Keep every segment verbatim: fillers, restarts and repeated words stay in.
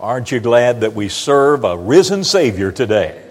Aren't you glad that we serve a risen Savior today?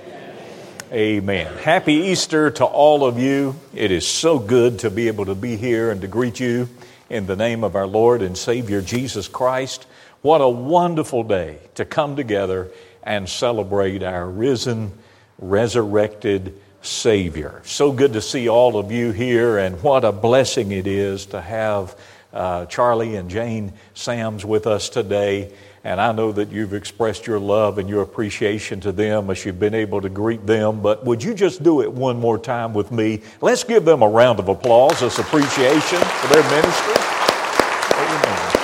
Amen. Happy Easter to all of you. It is so good to be able to be here and to greet you in the name of our Lord and Savior Jesus Christ. What a wonderful day to come together and celebrate our risen, resurrected Savior. So good to see all of you here, and what a blessing it is to have uh, Charlie and Jane Sams with us today. And I know that you've expressed your love and your appreciation to them as you've been able to greet them. But would you just do it one more time with me? Let's give them a round of applause as appreciation for their ministry. Amen.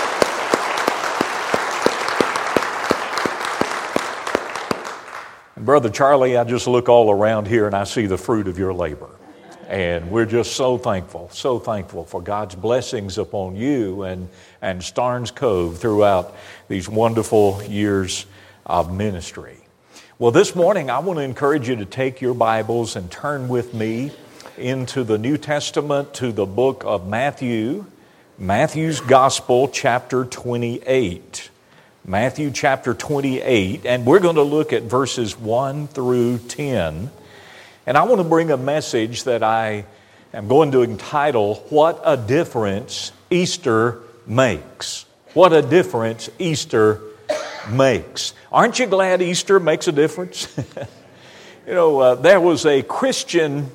And Brother Charlie, I just look all around here and I see the fruit of your labor. And we're just so thankful, so thankful for God's blessings upon you and, and Starnes Cove throughout these wonderful years of ministry. Well, this morning I want to encourage you to take your Bibles and turn with me into the New Testament to the book of Matthew, Matthew's Gospel, chapter twenty-eight. Matthew chapter twenty-eight, and we're going to look at verses one through ten. And I want to bring a message that I am going to entitle, What a Difference Easter Makes. What a difference Easter makes. Aren't you glad Easter makes a difference? You know, uh, there was a Christian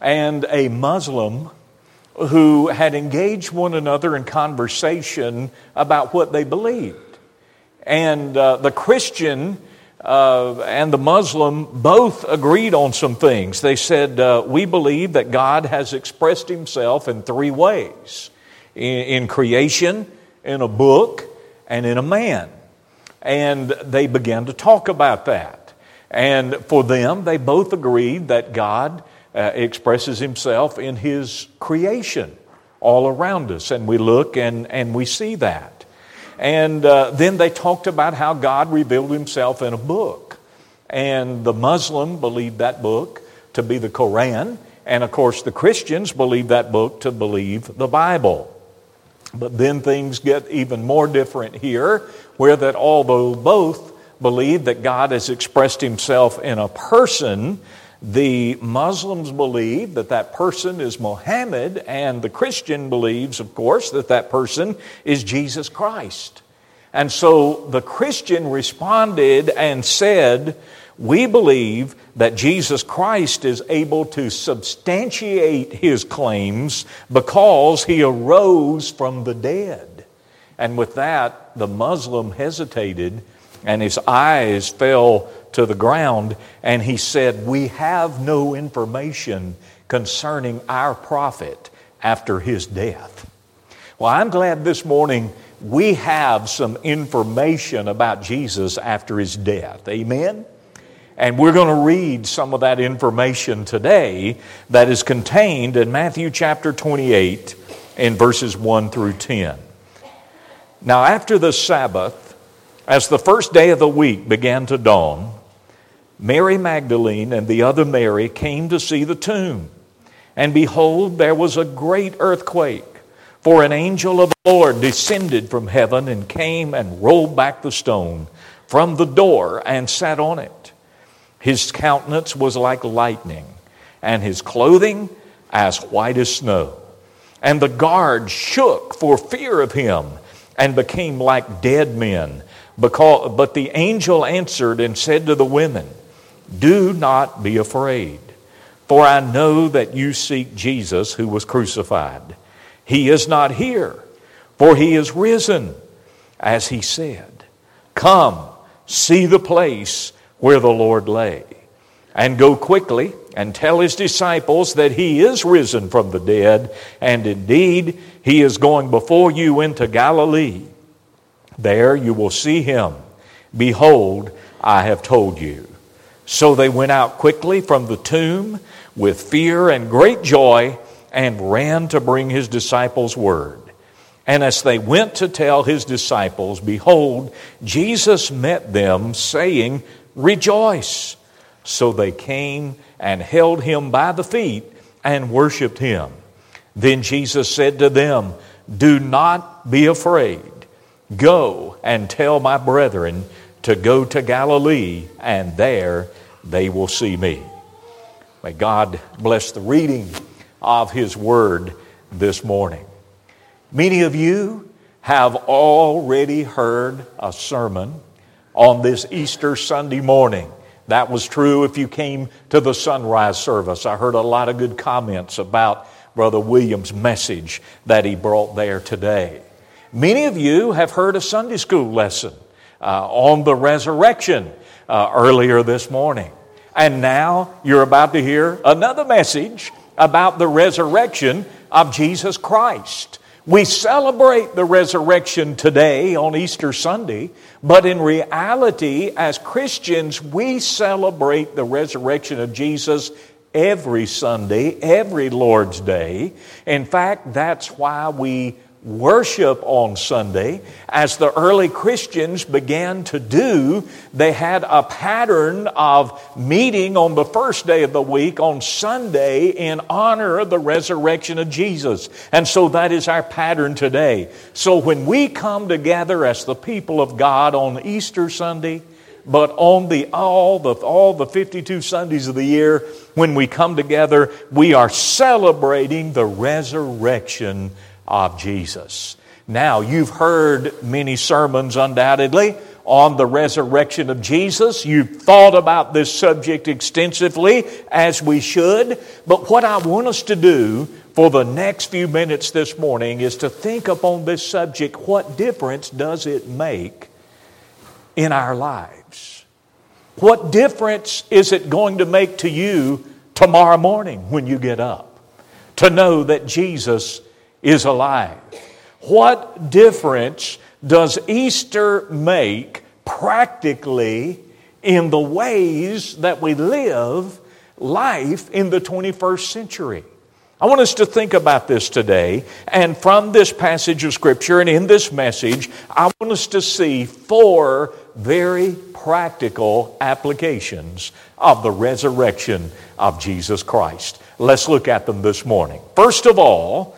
and a Muslim who had engaged one another in conversation about what they believed. And uh, the Christian Uh, and the Muslim both agreed on some things. They said, uh, we believe that God has expressed himself in three ways, in, in creation, in a book, and in a man. And they began to talk about that. And for them, they both agreed that God uh, expresses himself in his creation all around us. And we look and, and we see that. And uh, then they talked about how God revealed himself in a book. And the Muslim believed that book to be the Koran. And of course, the Christians believe that book to believe the Bible. But then things get even more different here, where that although both believe that God has expressed himself in a person, the Muslims believe that that person is Muhammad, and the Christian believes, of course, that that person is Jesus Christ. And so the Christian responded and said, we believe that Jesus Christ is able to substantiate his claims because he arose from the dead. And with that, the Muslim hesitated and his eyes fell to the ground, and he said, we have no information concerning our prophet after his death. Well, I'm glad this morning we have some information about Jesus after his death. Amen? And we're going to read some of that information today that is contained in Matthew chapter twenty-eight in verses one through ten. Now, after the Sabbath, as the first day of the week began to dawn, Mary Magdalene and the other Mary came to see the tomb. And behold, there was a great earthquake, for an angel of the Lord descended from heaven and came and rolled back the stone from the door and sat on it. His countenance was like lightning, and his clothing as white as snow. And the guard shook for fear of him and became like dead men. Because, but the angel answered and said to the women, do not be afraid, for I know that you seek Jesus who was crucified. He is not here, for he is risen, as he said. Come, see the place where the Lord lay, and go quickly and tell his disciples that he is risen from the dead, and indeed he is going before you into Galilee. There you will see him. Behold, I have told you. So they went out quickly from the tomb with fear and great joy and ran to bring his disciples word. And as they went to tell his disciples, behold, Jesus met them, saying, rejoice. So they came and held him by the feet and worshiped him. Then Jesus said to them, do not be afraid. Go and tell my brethren to go to Galilee, and there they will see me." May God bless the reading of His Word this morning. Many of you have already heard a sermon on this Easter Sunday morning. That was true if you came to the sunrise service. I heard a lot of good comments about Brother William's message that he brought there today. Many of you have heard a Sunday school lesson uh, on the resurrection uh, earlier this morning. And now you're about to hear another message about the resurrection of Jesus Christ. We celebrate the resurrection today on Easter Sunday, but in reality, as Christians, we celebrate the resurrection of Jesus every Sunday, every Lord's Day. In fact, that's why we worship on Sunday. As the early Christians began to do, they had a pattern of meeting on the first day of the week on Sunday in honor of the resurrection of Jesus. And so that is our pattern today. So when we come together as the people of God on Easter Sunday, but on the all the all the fifty-two Sundays of the year, when we come together, we are celebrating the resurrection of Jesus. Now, you've heard many sermons undoubtedly on the resurrection of Jesus. You've thought about this subject extensively, as we should. But what I want us to do for the next few minutes this morning is to think upon this subject. What difference does it make in our lives? What difference is it going to make to you tomorrow morning when you get up to know that Jesus is alive? What difference does Easter make practically in the ways that we live life in the twenty-first century? I want us to think about this today, and from this passage of Scripture and in this message, I want us to see four very practical applications of the resurrection of Jesus Christ. Let's look at them this morning. First of all,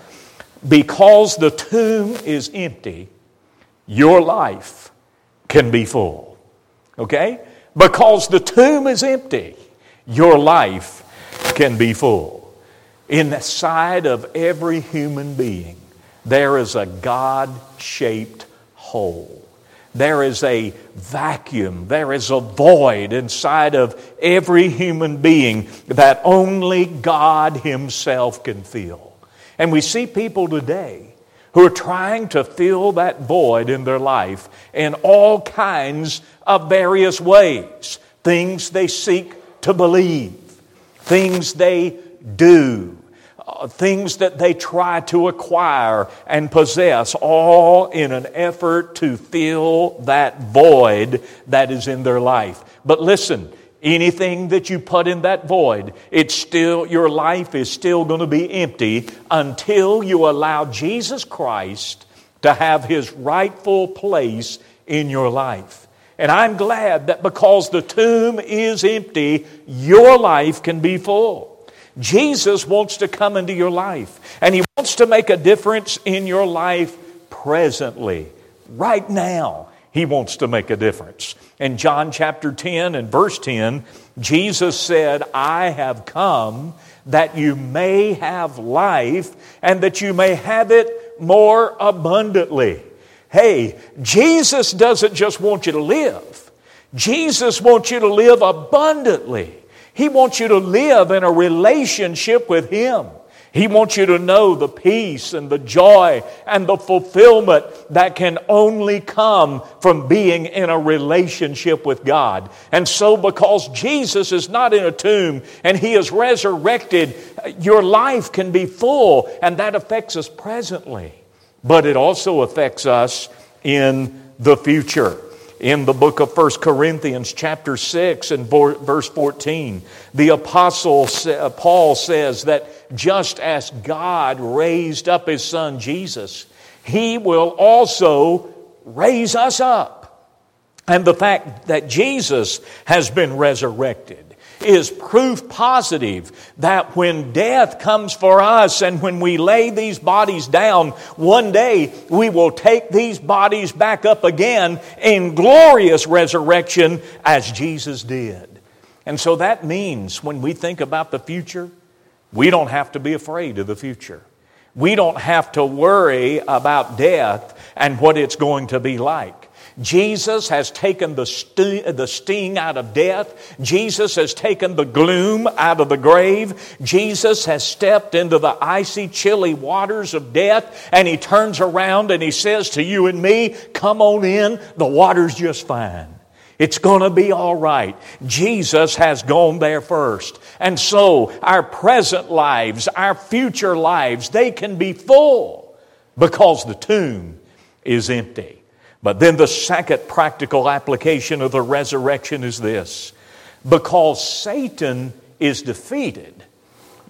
because the tomb is empty, your life can be full. Okay? Because the tomb is empty, your life can be full. Inside of every human being, there is a God-shaped hole. There is a vacuum. There is a void inside of every human being that only God Himself can fill. And we see people today who are trying to fill that void in their life in all kinds of various ways. Things they seek to believe, things they do, uh, things that they try to acquire and possess, all in an effort to fill that void that is in their life. But listen, anything that you put in that void, it's still, your life is still going to be empty until you allow Jesus Christ to have His rightful place in your life. And I'm glad that because the tomb is empty, your life can be full. Jesus wants to come into your life, and He wants to make a difference in your life presently. Right now, He wants to make a difference. In John chapter ten and verse ten, Jesus said, "I have come that you may have life and that you may have it more abundantly." Hey, Jesus doesn't just want you to live. Jesus wants you to live abundantly. He wants you to live in a relationship with Him. He wants you to know the peace and the joy and the fulfillment that can only come from being in a relationship with God. And so because Jesus is not in a tomb and He is resurrected, your life can be full, and that affects us presently. But it also affects us in the future. In the book of First Corinthians chapter six and verse fourteen, the Apostle Paul says that just as God raised up His Son Jesus, He will also raise us up. And the fact that Jesus has been resurrected is proof positive that when death comes for us and when we lay these bodies down, one day we will take these bodies back up again in glorious resurrection as Jesus did. And so that means when we think about the future, we don't have to be afraid of the future. We don't have to worry about death and what it's going to be like. Jesus has taken the st- the sting out of death. Jesus has taken the gloom out of the grave. Jesus has stepped into the icy, chilly waters of death, and He turns around and He says to you and me, come on in, the water's just fine. It's going to be all right. Jesus has gone there first. And so our present lives, our future lives, they can be full because the tomb is empty. But then the second practical application of the resurrection is this. Because Satan is defeated,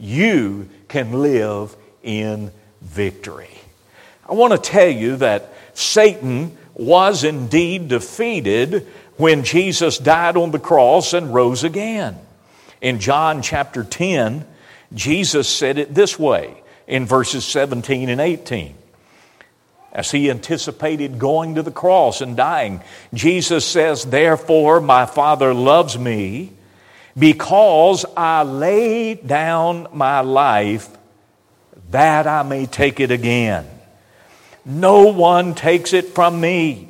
you can live in victory. I want to tell you that Satan was indeed defeated when Jesus died on the cross and rose again. In John chapter ten, Jesus said it this way in verses seventeen and eighteen. As He anticipated going to the cross and dying, Jesus says, therefore my Father loves me because I lay down my life that I may take it again. No one takes it from me,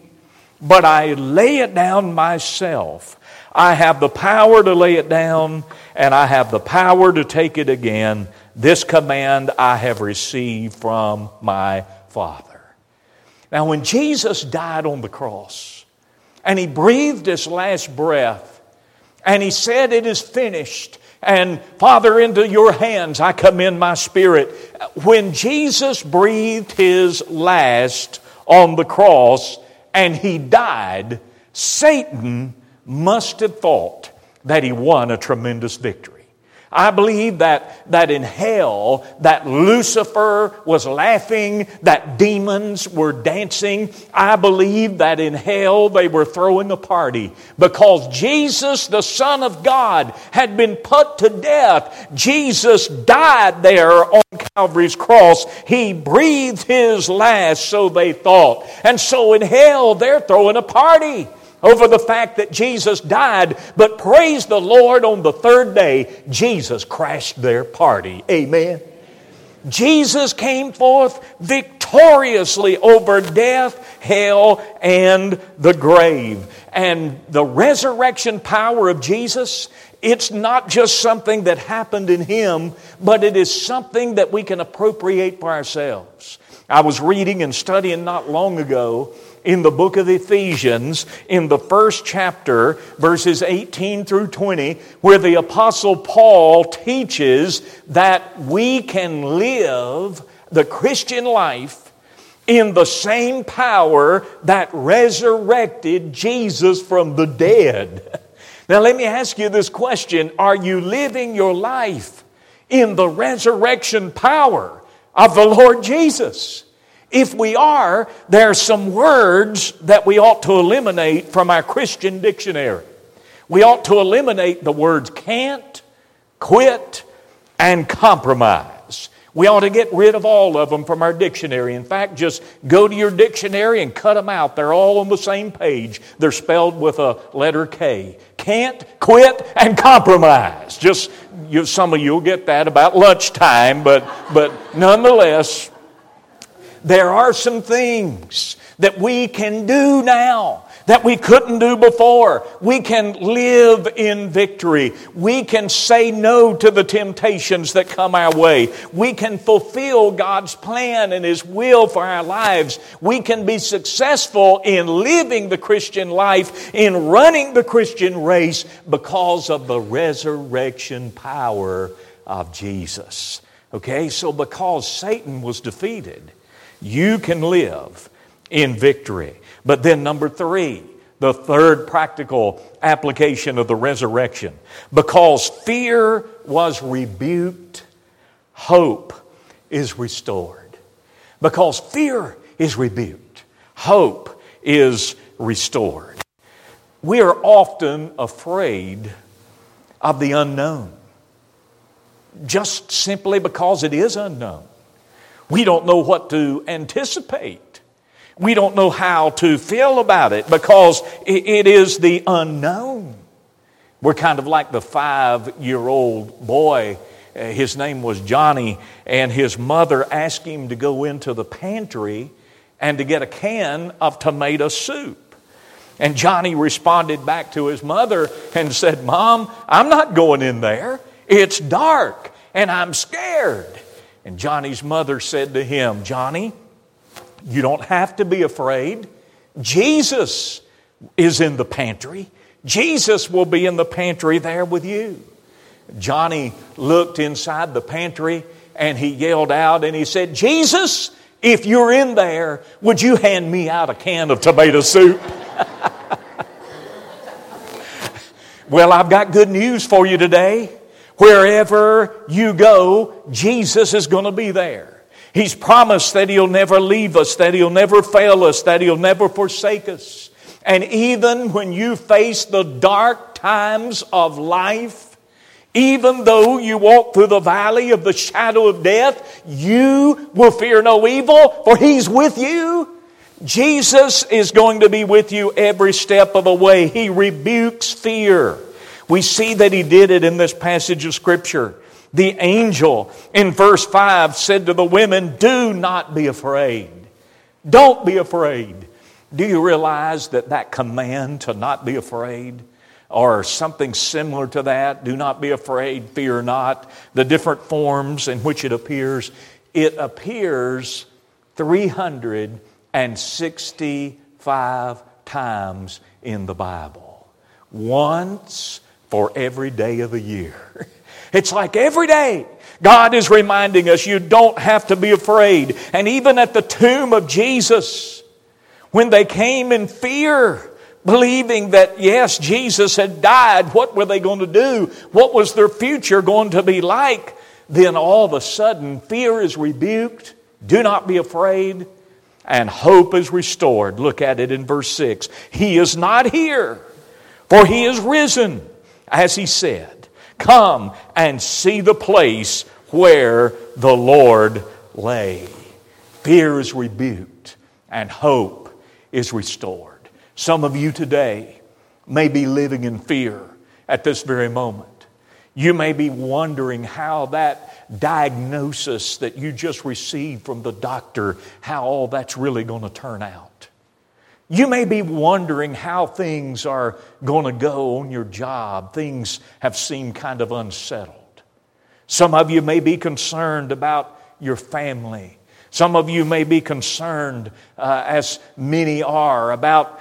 but I lay it down myself. I have the power to lay it down, and I have the power to take it again. This command I have received from my Father. Now, when Jesus died on the cross, and He breathed His last breath, and He said, it is finished, and Father, into your hands I commend my spirit. When Jesus breathed His last on the cross, and He died, Satan must have thought that he won a tremendous victory. I believe that, that in hell, that Lucifer was laughing, that demons were dancing. I believe that in hell they were throwing a party because Jesus, the Son of God, had been put to death. Jesus died there on Calvary's cross. He breathed His last, so they thought. And so in hell they're throwing a party over the fact that Jesus died, but praise the Lord, on the third day, Jesus crashed their party. Amen. Jesus came forth victoriously over death, hell, and the grave. And the resurrection power of Jesus, it's not just something that happened in Him, but it is something that we can appropriate for ourselves. I was reading and studying not long ago in the book of Ephesians, in the first chapter, verses eighteen through twenty, where the Apostle Paul teaches that we can live the Christian life in the same power that resurrected Jesus from the dead. Now, let me ask you this question. Are you living your life in the resurrection power of the Lord Jesus? If we are, there are some words that we ought to eliminate from our Christian dictionary. We ought to eliminate the words can't, quit, and compromise. We ought to get rid of all of them from our dictionary. In fact, just go to your dictionary and cut them out. They're all on the same page. They're spelled with a letter K. Can't, quit, and compromise. Just you, some of you will get that about lunchtime, but, but nonetheless, there are some things that we can do now that we couldn't do before. We can live in victory. We can say no to the temptations that come our way. We can fulfill God's plan and His will for our lives. We can be successful in living the Christian life, in running the Christian race because of the resurrection power of Jesus. Okay, so because Satan was defeated, you can live in victory. But then number three, the third practical application of the resurrection. Because fear was rebuked, hope is restored. Because fear is rebuked, hope is restored. We are often afraid of the unknown. Just simply because it is unknown. We don't know what to anticipate. We don't know how to feel about it because it is the unknown. We're kind of like the five-year-old boy. His name was Johnny, and his mother asked him to go into the pantry and to get a can of tomato soup. And Johnny responded back to his mother and said, "Mom, I'm not going in there. It's dark, and I'm scared." And Johnny's mother said to him, "Johnny, you don't have to be afraid. Jesus is in the pantry. Jesus will be in the pantry there with you." Johnny looked inside the pantry and he yelled out and he said, "Jesus, if you're in there, would you hand me out a can of tomato soup?" Well, I've got good news for you today. Wherever you go, Jesus is going to be there. He's promised that He'll never leave us, that He'll never fail us, that He'll never forsake us. And even when you face the dark times of life, even though you walk through the valley of the shadow of death, you will fear no evil, for He's with you. Jesus is going to be with you every step of the way. He rebukes fear. We see that He did it in this passage of Scripture. The angel in verse five said to the women, "Do not be afraid." Don't be afraid. Do you realize that that command to not be afraid, or something similar to that, do not be afraid, fear not, the different forms in which it appears, it appears three hundred sixty-five times in the Bible. Once for every day of the year. It's like every day God is reminding us you don't have to be afraid. And even at the tomb of Jesus, when they came in fear, believing that, yes, Jesus had died, what were they going to do? What was their future going to be like? Then all of a sudden, fear is rebuked. Do not be afraid. And hope is restored. Look at it in verse six. "He is not here, for He is risen, as He said. Come and see the place where the Lord lay." Fear is rebuked, and hope is restored. Some of you today may be living in fear at this very moment. You may be wondering how that diagnosis that you just received from the doctor, how all that's really going to turn out. You may be wondering how things are going to go on your job. Things have seemed kind of unsettled. Some of you may be concerned about your family. Some of you may be concerned, uh, as many are, about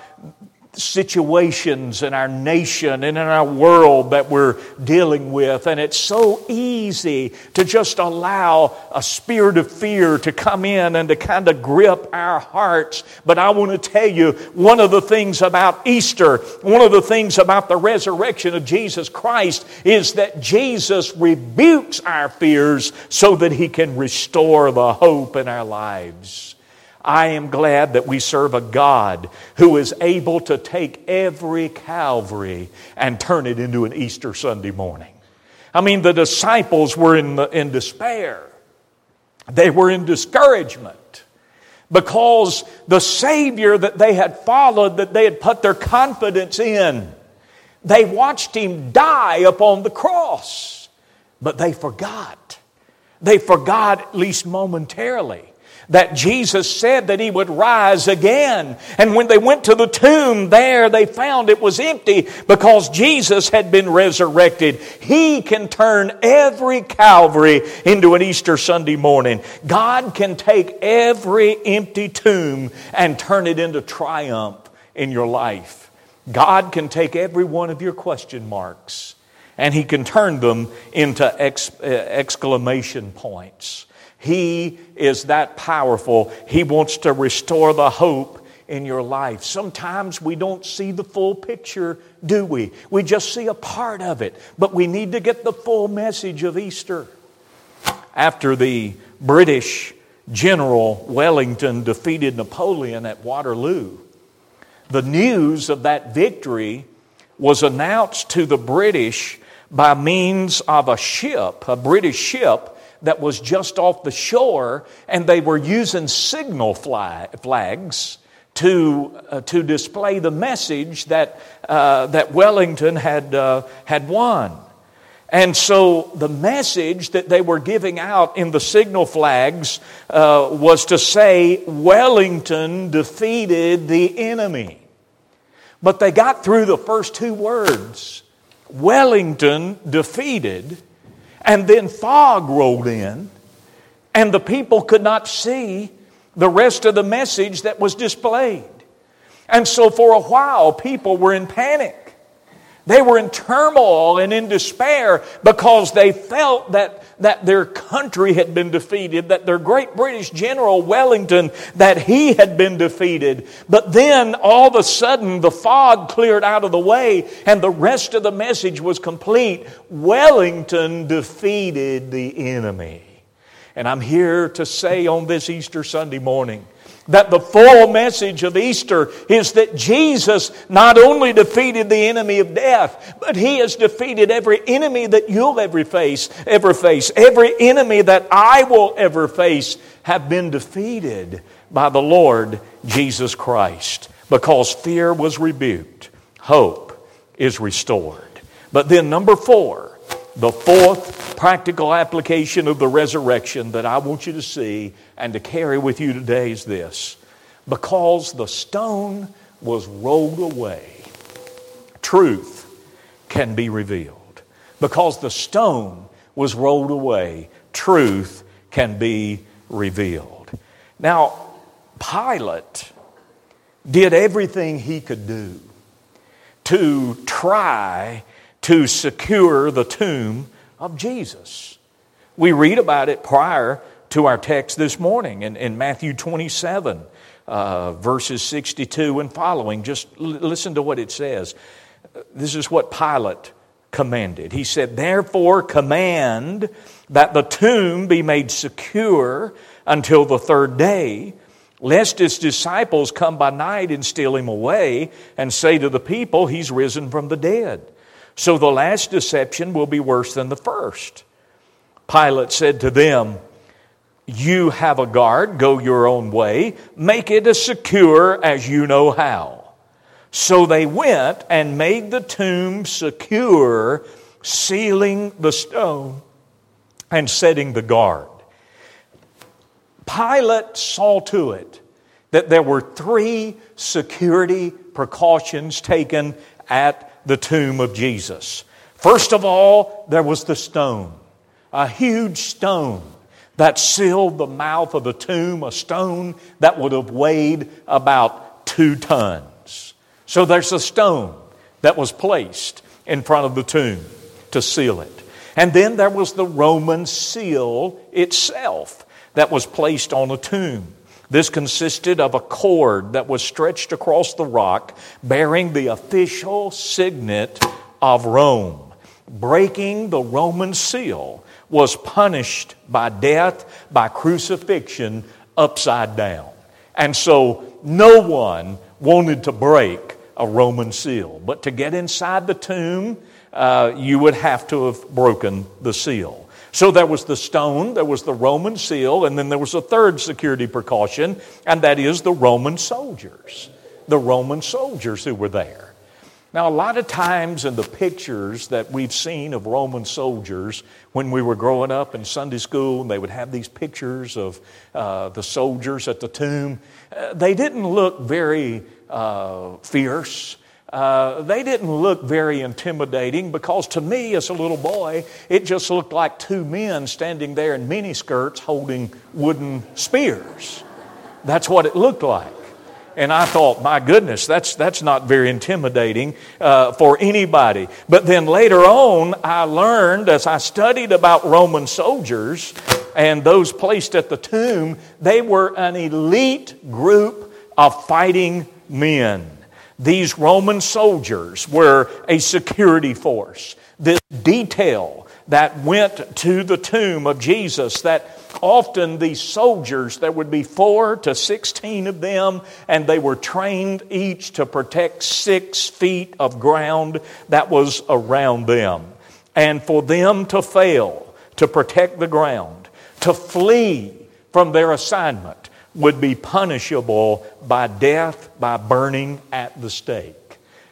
situations in our nation and in our world that we're dealing with. And it's so easy to just allow a spirit of fear to come in and to kind of grip our hearts. But I want to tell you, one of the things about Easter, one of the things about the resurrection of Jesus Christ is that Jesus rebukes our fears so that He can restore the hope in our lives. I am glad that we serve a God who is able to take every Calvary and turn it into an Easter Sunday morning. I mean, the disciples were in, the, in despair. They were in discouragement because the Savior that they had followed, that they had put their confidence in, they watched Him die upon the cross. But they forgot. They forgot, at least momentarily, that Jesus said that He would rise again. And when they went to the tomb there, they found it was empty because Jesus had been resurrected. He can turn every Calvary into an Easter Sunday morning. God can take every empty tomb and turn it into triumph in your life. God can take every one of your question marks and He can turn them into ex- exclamation points. He is that powerful. He wants to restore the hope in your life. Sometimes we don't see the full picture, do we? We just see a part of it. But we need to get the full message of Easter. After the British General Wellington defeated Napoleon at Waterloo, the news of that victory was announced to the British by means of a ship, a British ship, that was just off the shore, and they were using signal fly, flags to uh, to display the message that uh, that Wellington had uh, had won. And so the message that they were giving out in the signal flags uh, was to say, Wellington defeated the enemy. But they got through the first two words, Wellington defeated. And then fog rolled in, and the people could not see the rest of the message that was displayed. And so for a while, people were in panic. They were in turmoil and in despair because they felt that, that their country had been defeated, that their great British general Wellington, that he had been defeated. But then all of a sudden the fog cleared out of the way and the rest of the message was complete. Wellington defeated the enemy. And I'm here to say on this Easter Sunday morning, that the full message of Easter is that Jesus not only defeated the enemy of death, but He has defeated every enemy that you'll ever face, ever face. Every enemy that I will ever face have been defeated by the Lord Jesus Christ. Because fear was rebuked, hope is restored. But then number four, the fourth practical application of the resurrection that I want you to see and to carry with you today is this. Because the stone was rolled away, truth can be revealed. Because the stone was rolled away, truth can be revealed. Now, Pilate did everything he could do to try to secure the tomb of Jesus. We read about it prior to our text this morning in, in Matthew twenty-seven, uh, verses sixty-two and following. Just l- listen to what it says. This is what Pilate commanded. He said, "Therefore command that the tomb be made secure until the third day, lest his disciples come by night and steal him away and say to the people, 'He's risen from the dead.' So the last deception will be worse than the first." Pilate said to them, "You have a guard, go your own way, make it as secure as you know how." So they went and made the tomb secure, sealing the stone and setting the guard. Pilate saw to it that there were three security precautions taken at the tomb of Jesus. First of all, there was the stone, a huge stone that sealed the mouth of the tomb, a stone that would have weighed about two tons. So there's a stone that was placed in front of the tomb to seal it. And then there was the Roman seal itself that was placed on a tomb. This consisted of a cord that was stretched across the rock bearing the official signet of Rome. Breaking the Roman seal was punished by death, by crucifixion, upside down. And so no one wanted to break a Roman seal. But to get inside the tomb, uh, you would have to have broken the seal. So there was the stone, there was the Roman seal, and then there was a third security precaution, and that is the Roman soldiers. The Roman soldiers who were there. Now, a lot of times in the pictures that we've seen of Roman soldiers, when we were growing up in Sunday school, and they would have these pictures of uh, the soldiers at the tomb, uh, they didn't look very uh, fierce. Uh, they didn't look very intimidating because to me as a little boy, it just looked like two men standing there in miniskirts holding wooden spears. That's what it looked like. And I thought, my goodness, that's that's not very intimidating uh, for anybody. But then later on, I learned as I studied about Roman soldiers and those placed at the tomb, they were an elite group of fighting men. These Roman soldiers were a security force. This detail that went to the tomb of Jesus, that often these soldiers, there would be four to sixteen of them, and they were trained each to protect six feet of ground that was around them. and for them to fail, to protect the ground, to flee from their assignment would be punishable by death, by burning at the stake.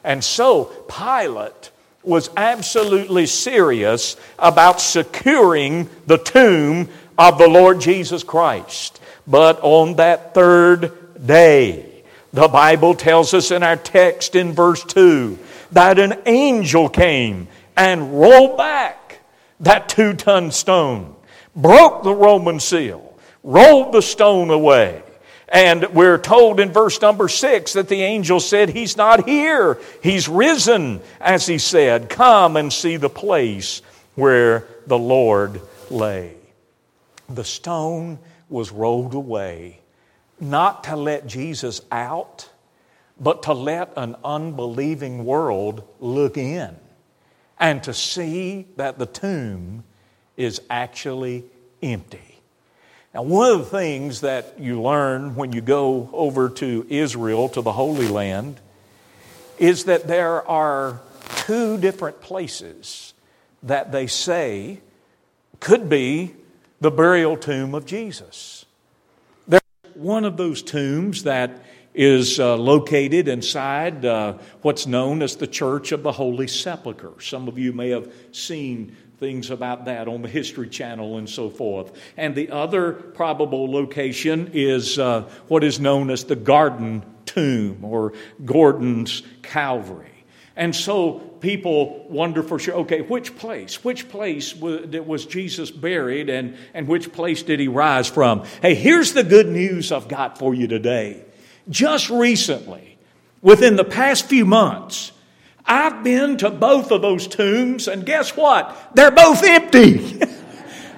And so Pilate was absolutely serious about securing the tomb of the Lord Jesus Christ. But on that third day, the Bible tells us in our text in verse two that an angel came and rolled back that two-ton stone, broke the Roman seal, rolled the stone away. And we're told in verse number six that the angel said, "He's not here. He's risen," as he said. "Come and see the place where the Lord lay." The stone was rolled away, not to let Jesus out, but to let an unbelieving world look in and to see that the tomb is actually empty. Now, one of the things that you learn when you go over to Israel, to the Holy Land, is that there are two different places that they say could be the burial tomb of Jesus. There's one of those tombs that is uh, located inside uh, what's known as the Church of the Holy Sepulchre. Some of you may have seen things about that on the History Channel and so forth. And the other probable location is uh, what is known as the Garden Tomb or Gordon's Calvary. And so people wonder for sure, okay, which place? Which place was Jesus buried and, and which place did he rise from? Hey, here's the good news I've got for you today. Just recently, within the past few months, I've been to both of those tombs, and guess what? They're both empty.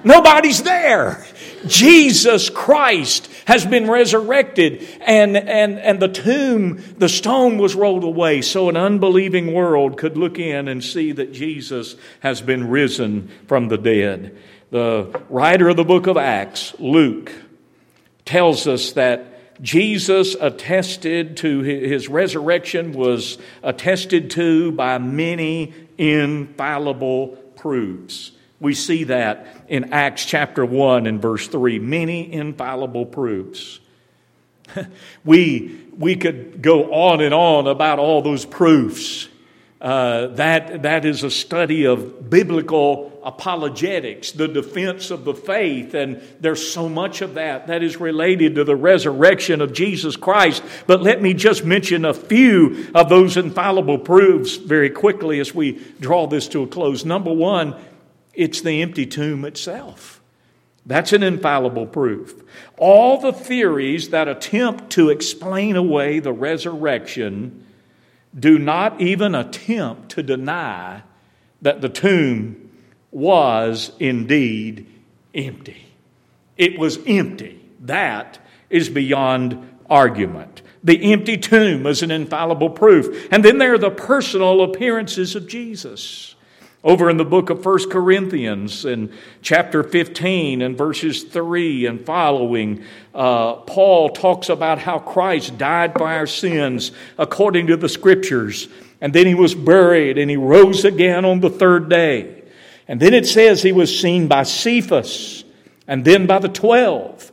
Nobody's there. Jesus Christ has been resurrected, and, and, and the tomb, the stone was rolled away so an unbelieving world could look in and see that Jesus has been risen from the dead. The writer of the book of Acts, Luke, tells us that Jesus attested to his resurrection was attested to by many infallible proofs. We see that in Acts chapter one and verse three. Many infallible proofs. We, we could go on and on about all those proofs. Uh, that, that is a study of biblical apologetics, the defense of the faith, and there's so much of that that is related to the resurrection of Jesus Christ. But let me just mention a few of those infallible proofs very quickly as we draw this to a close. Number one, it's the empty tomb itself. That's an infallible proof. All the theories that attempt to explain away the resurrection do not even attempt to deny that the tomb was indeed empty. It was empty. That is beyond argument. The empty tomb is an infallible proof. And then there are the personal appearances of Jesus. Over in the book of First Corinthians in chapter fifteen and verses three and following, uh, Paul talks about how Christ died for our sins according to the Scriptures. And then he was buried and he rose again on the third day. And then it says he was seen by Cephas and then by the twelve.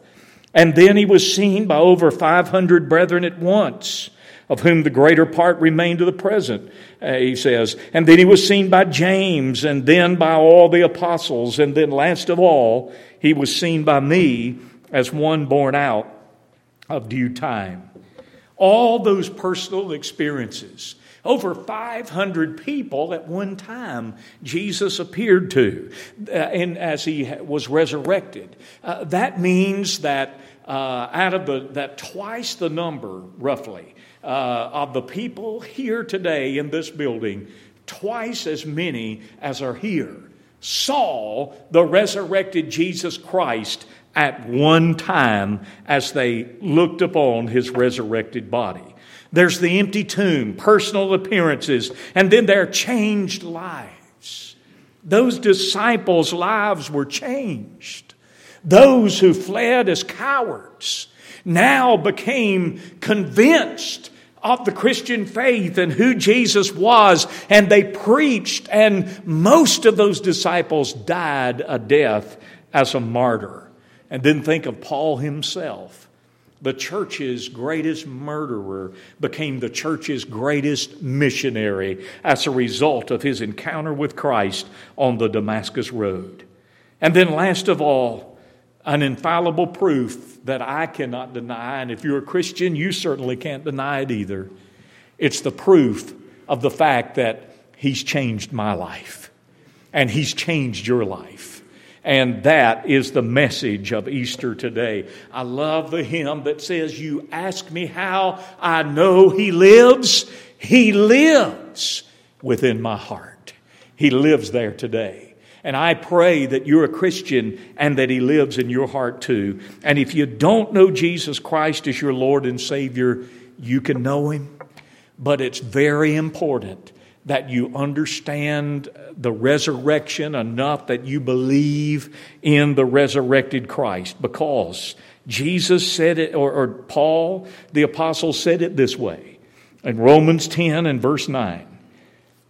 And then he was seen by over five hundred brethren at once, of whom the greater part remain to the present, uh, he says. And then he was seen by James, and then by all the apostles, and then last of all, he was seen by me as one born out of due time. All those personal experiences, over five hundred people at one time Jesus appeared to, uh, and as he was resurrected. Uh, that means that uh, out of the, that twice the number, roughly, Uh, of the people here today in this building, twice as many as are here saw the resurrected Jesus Christ at one time as they looked upon his resurrected body. There's the empty tomb, personal appearances, and then there are changed lives. Those disciples' lives were changed. Those who fled as cowards now became convinced of the Christian faith and who Jesus was, and they preached, and most of those disciples died a death as a martyr. And then think of Paul himself. The church's greatest murderer became the church's greatest missionary as a result of his encounter with Christ on the Damascus Road. And then last of all, an infallible proof that I cannot deny, and if you're a Christian, you certainly can't deny it either. It's the proof of the fact that he's changed my life, and he's changed your life. And that is the message of Easter today. I love the hymn that says, "You ask me how I know He lives. He lives within my heart." He lives there today. And I pray that you're a Christian and that He lives in your heart too. And if you don't know Jesus Christ as your Lord and Savior, you can know Him. But it's very important that you understand the resurrection enough that you believe in the resurrected Christ. Because Jesus said it, or, or Paul, the apostle, said it this way in Romans ten and verse nine.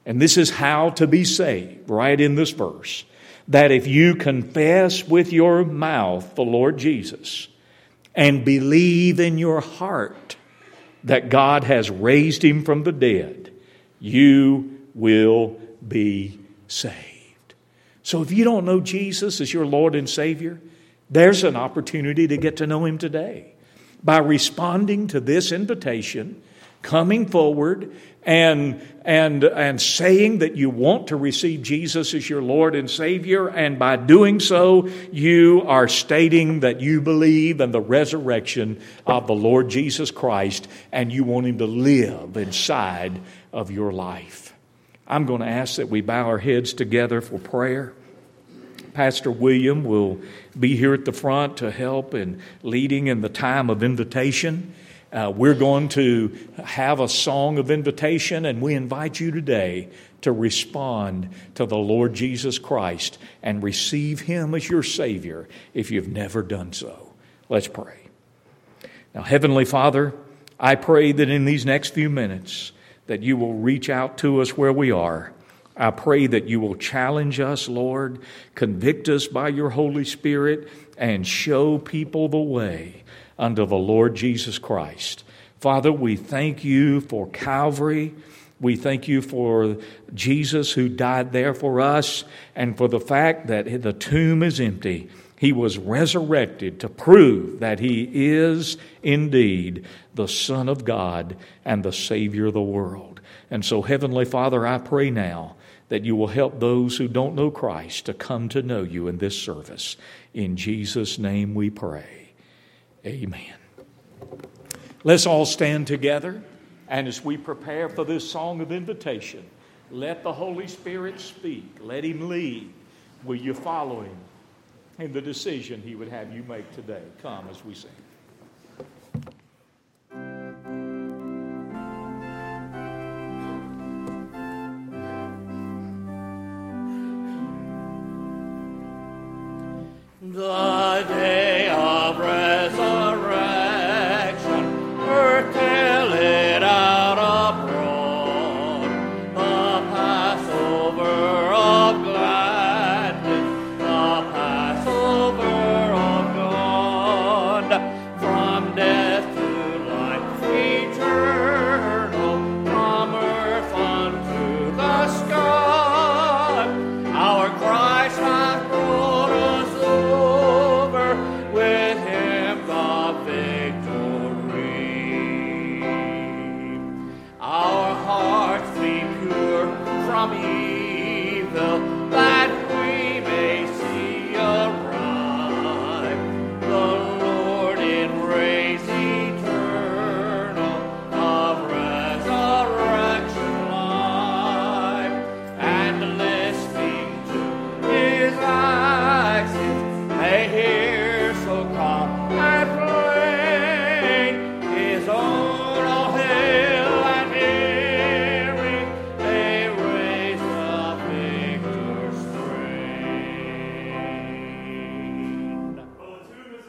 And this is how to be saved, right in this verse. That if you confess with your mouth the Lord Jesus and believe in your heart that God has raised Him from the dead, you will be saved. So if you don't know Jesus as your Lord and Savior, there's an opportunity to get to know Him today by responding to this invitation, coming forward and and and saying that you want to receive Jesus as your Lord and Savior. And by doing so, you are stating that you believe in the resurrection of the Lord Jesus Christ, and you want Him to live inside of your life. I'm going to ask that we bow our heads together for prayer. Pastor William will be here at the front to help in leading in the time of invitation. Uh, we're going to have a song of invitation, and we invite you today to respond to the Lord Jesus Christ and receive Him as your Savior if you've never done so. Let's pray. Now, Heavenly Father, I pray that in these next few minutes, that You will reach out to us where we are. I pray that You will challenge us, Lord, convict us by Your Holy Spirit, and show people the way unto the Lord Jesus Christ. Father, we thank You for Calvary. We thank You for Jesus who died there for us, and for the fact that the tomb is empty. He was resurrected to prove that He is indeed the Son of God and the Savior of the world. And so, Heavenly Father, I pray now that You will help those who don't know Christ to come to know You in this service. In Jesus' name we pray. Amen. Let's all stand together, and as we prepare for this song of invitation, let the Holy Spirit speak. Let Him lead. Will you follow Him in the decision He would have you make today? Come as we sing. The day of resurrection, we're telling out abroad, the Passover of gladness, the Passover of God, from death to life eternal, from earth unto the sky, our Christ hath brought us with Him the victory. Our hearts be pure from evil,